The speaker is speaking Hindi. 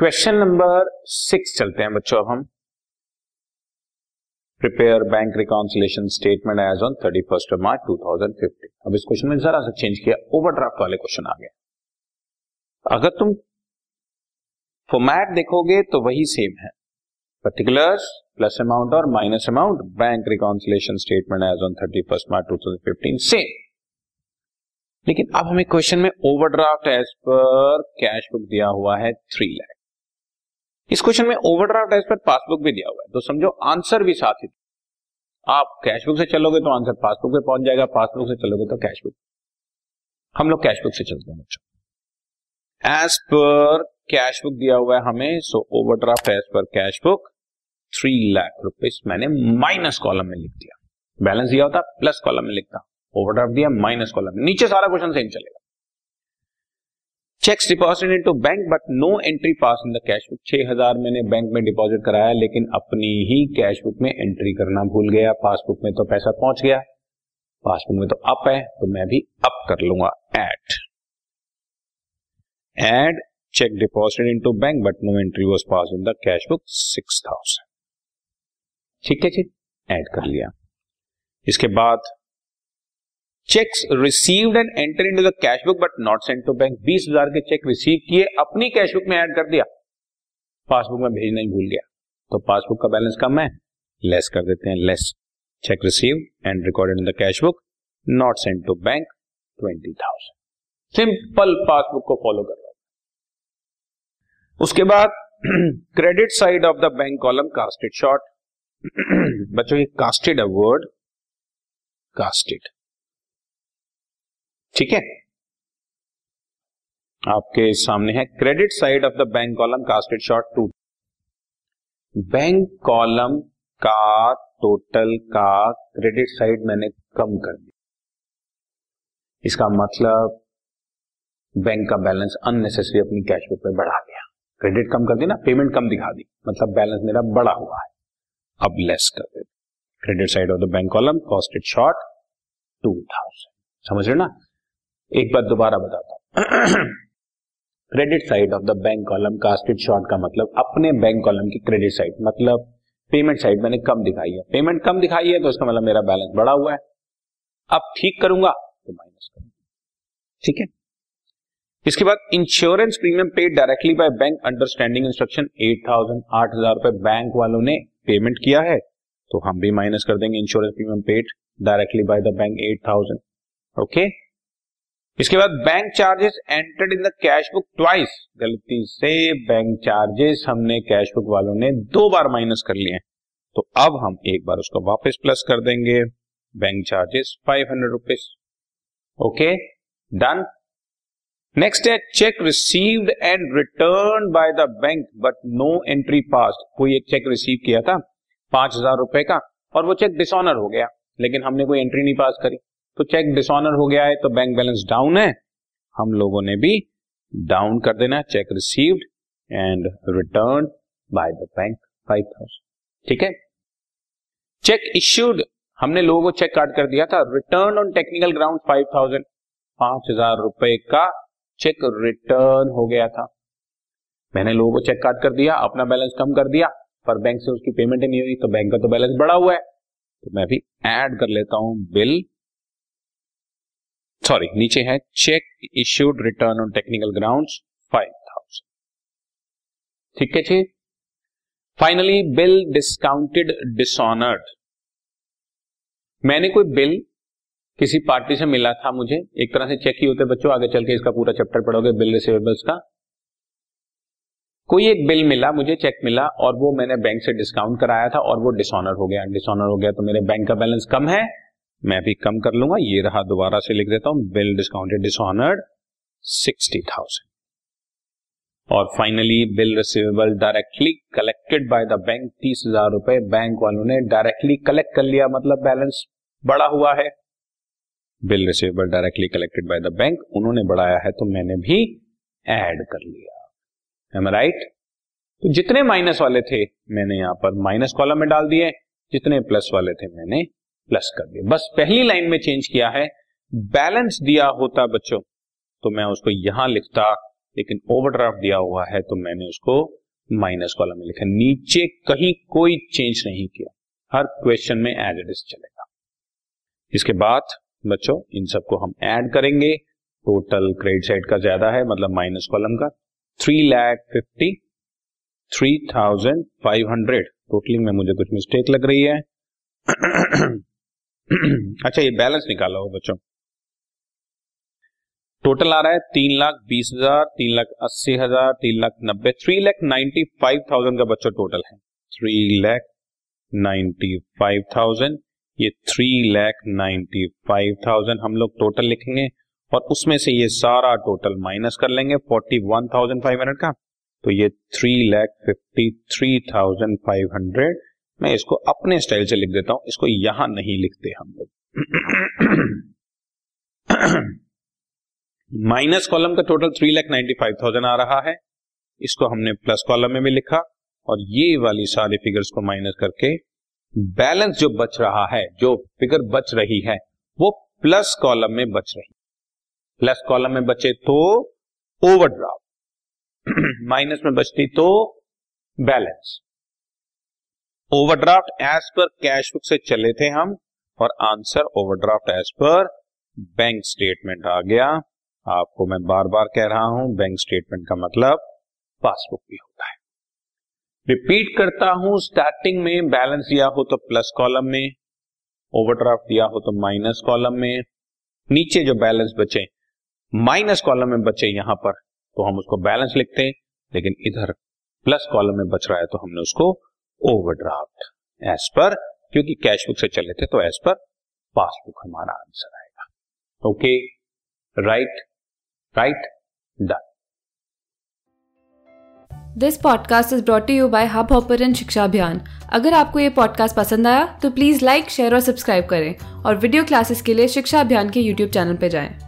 क्वेश्चन नंबर 6 चलते हैं बच्चों। अब हम prepare bank reconciliation statement as on 31 March 2015। अब इस क्वेश्चन में जरा सा चेंज किया, ओवरड्राफ्ट वाले क्वेश्चन आ गए। अगर तुम फॉर्मेट देखोगे तो वही सेम है, पर्टिकुलर्स प्लस अमाउंट और minus amount, bank reconciliation statement as on 31 March 2015 same. लेकिन अब हमें क्वेश्चन में overdraft as per cash book दिया हुआ है 3 लाख। इस क्वेश्चन में ओवरड्राफ्ट एज पर पासबुक भी दिया हुआ है, तो समझो आंसर भी साथ ही। आप कैशबुक से चलोगे तो आंसर पासबुक पे पहुंच जाएगा, पासबुक से चलोगे तो कैशबुक। हम लोग कैशबुक से चलते हैं बच्चों। एज पर कैशबुक दिया हुआ है हमें, so overdraft as per cashbook 3 lakh rupees मैंने माइनस कॉलम में लिख दिया। बैलेंस दिया होता प्लस कॉलम में लिखता, ओवरड्राफ्ट दिया माइनस कॉलम। नीचे सारा क्वेश्चन सेम चलेगा। Cheques deposited into bank but no entry pass in the cash book. 6000 मैंने बैंक में डिपॉजिट कराया लेकिन अपनी ही कैश बुक में एंट्री करना भूल गया। पासबुक में तो पैसा पहुंच गया, पासबुक में तो अप है, तो मैं भी अप कर लूंगा। Add cheque deposited into bank but no entry was pass in the cash book 6000। ठीक है जी, एड कर लिया। इसके बाद cheques received and enter into the cash book but not sent to bank. 20,000 के चेक रिसीव किए, अपनी कैश बुक में ऐड कर दिया, पासबुक में भेजना ही भूल गया, तो पासबुक का बैलेंस कम है, लेस कर देते हैं। Less cheque receive and recorded in the cash book not sent to bank 20,000। Simple passbook को फॉलो कर रहा हूं। उसके बाद credit side of the bank column casted short. बच्चों ये कास्टेड है वर्ड, कास्टेड ठीक है, आपके सामने है। Credit side of the bank column casted short 2। Bank column का टोटल का क्रेडिट साइड मैंने कम कर दिया, इसका मतलब बैंक का बैलेंस अननेसेसरी अपनी कैश बुक में बढ़ा गया। क्रेडिट कम कर दी ना, पेमेंट कम दिखा दी, मतलब बैलेंस मेरा बढ़ा हुआ है। अब लेस कर दे। Credit side of the bank column casted short 2000। समझ रहे ना, एक बार दोबारा बताता हूं। Credit side of the bank column casted short का मतलब अपने बैंक कॉलम की क्रेडिट साइड, मतलब पेमेंट साइड मैंने कम दिखाई है। पेमेंट कम दिखाई है तो उसका मतलब मेरा बैलेंस बढ़ा हुआ है। अब ठीक करूंगा तो माइनस करूंगा, ठीक है। इसके बाद insurance premium paid directly by bank understanding instruction 8000। 8000 रुपए बैंक वालों ने पेमेंट किया है तो हम भी माइनस कर देंगे। Insurance premium paid directly by the bank 8000, okay. इसके बाद bank charges entered in the cash book twice. गलती से बैंक चार्जेस हमने कैश बुक वालों ने 2 बार माइनस कर लिए, तो अब हम एक बार उसको वापस प्लस कर देंगे। Bank charges 500 rupees, okay done. Next है cheque received and return by the bank but no entry pass. कोई एक चेक रिसीव किया था 5000 रुपए का और वो चेक डिसऑनर हो गया, लेकिन हमने कोई एंट्री नहीं पास करी, तो चेक डिसऑनर हो गया है, तो बैंक बैलेंस डाउन है, हम लोगों ने भी डाउन कर देना। Cheque received and return by the bank 5000, ठीक है। चेक इश्यूड, हमने लोगों को चेक काट कर दिया था, रिटर्न ऑन टेक्निकल ग्राउंड 5000। 5000 रुपए का चेक रिटर्न हो गया था, मैंने लोगों को चेक काट कर दिया, अपना बैलेंस कम कर दिया, पर बैंक से उसकी पेमेंट नहीं हुई, तो बैंक का तो बैलेंस बढ़ा हुआ है, तो मैं भी ऐड कर लेता हूं। नीचे है cheque issued return on technical grounds 5000, ठीक है जी। Finally bill discounted dishonoured. मैंने कोई बिल किसी पार्टी से मिला था, मुझे एक तरह से चेक ही होते बच्चों, आगे चल के इसका पूरा चैप्टर पढ़ोगे बिल रिसीवेबल्स का। कोई एक बिल मिला मुझे, चेक मिला, और वो मैंने बैंक से डिस्काउंट कराया था और वो डिसऑनर हो गया। डिसऑनर हो गया तो मेरे बैंक का बैलेंस कम है, मैं भी कम कर लूंगा। ये रहा, दोबारा से लिख देता हूं, बिल डिस्काउंटेड डिसऑनर्ड 60,000। और finally bill receivable directly collected by the bank 30,000 रुपए बैंक वालों ने डायरेक्टली कलेक्ट कर लिया, मतलब बैलेंस बढ़ा हुआ है। Bill receivable directly collected by the bank, उन्होंने बढ़ाया है तो मैंने भी ऐड कर लिया, आई एम राइट। तो जितने माइनस वाले थे मैंने यहां पर माइनस कॉलम में डाल दिए, जितने प्लस वाले थे मैंने प्लस कर दिया। बस पहली लाइन में चेंज किया है, बैलेंस दिया होता बच्चों तो मैं उसको यहां लिखता लेकिन ओवरड्राफ्ट दिया हुआ है तो मैंने उसको माइनस कॉलम में लिखा, नीचे कहीं कोई चेंज नहीं किया, हर क्वेश्चन में एज इट इज चलेगा। इसके बाद बच्चों इन सबको हम ऐड करेंगे, टोटल क्रेडिट साइड का ज्यादा है मतलब माइनस कॉलम का 3,53,500 टोटलिंग में मुझे कुछ मिस्टेक लग रही है। अच्छा ये बैलेंस निकाला हो बच्चों, टोटल आ रहा है 3,20,000, 3,80,000, 3,90,000, 3,95,000 का बच्चों टोटल है 3,95,000। ये 3,95,000 हम लोग टोटल लिखेंगे और उसमें से ये सारा टोटल माइनस कर लेंगे 41,500 का, तो ये 3,53,500 मैं इसको अपने स्टाइल से लिख देता हूं, इसको यहां नहीं लिखते हम लोग। माइनस कॉलम का टोटल 3,95,000 आ रहा है, इसको हमने प्लस कॉलम में भी लिखा और ये वाली सारी फिगर्स को माइनस करके बैलेंस जो बच रहा है, जो फिगर बच रही है वो प्लस कॉलम में बच रही है। प्लस कॉलम में बचे तो ओवरड्राफ्ट, माइनस में बचती तो balance. Overdraft as per cash book से चले थे हम और answer overdraft as per bank statement आ गया। आपको मैं बार बार कह रहा हूं बैंक स्टेटमेंट का मतलब पासबुक भी होता है। रिपीट करता हूं, स्टार्टिंग में बैलेंस दिया हो तो प्लस कॉलम में, ओवरड्राफ्ट दिया हो तो माइनस कॉलम में, नीचे जो बैलेंस बचे माइनस कॉलम में बचे यहां पर तो हम उसको बैलेंस लिखते हैं, लेकिन इधर प्लस कॉलम में बच रहा है तो हमने उसको ओवरड्राफ्ट एज पर, क्योंकि कैश बुक से चले थे तो एज पर पासबुक हमारा आंसर आएगा। Okay, right done. This podcast is brought to you by hub hopper and Shiksha Abhiyan. अगर आपको ये पॉडकास्ट पसंद आया तो प्लीज़ लाइक, शेयर और सब्सक्राइब करें और वीडियो क्लासेस के लिए शिक्षा अभियान के YouTube चैनल पर जाएं।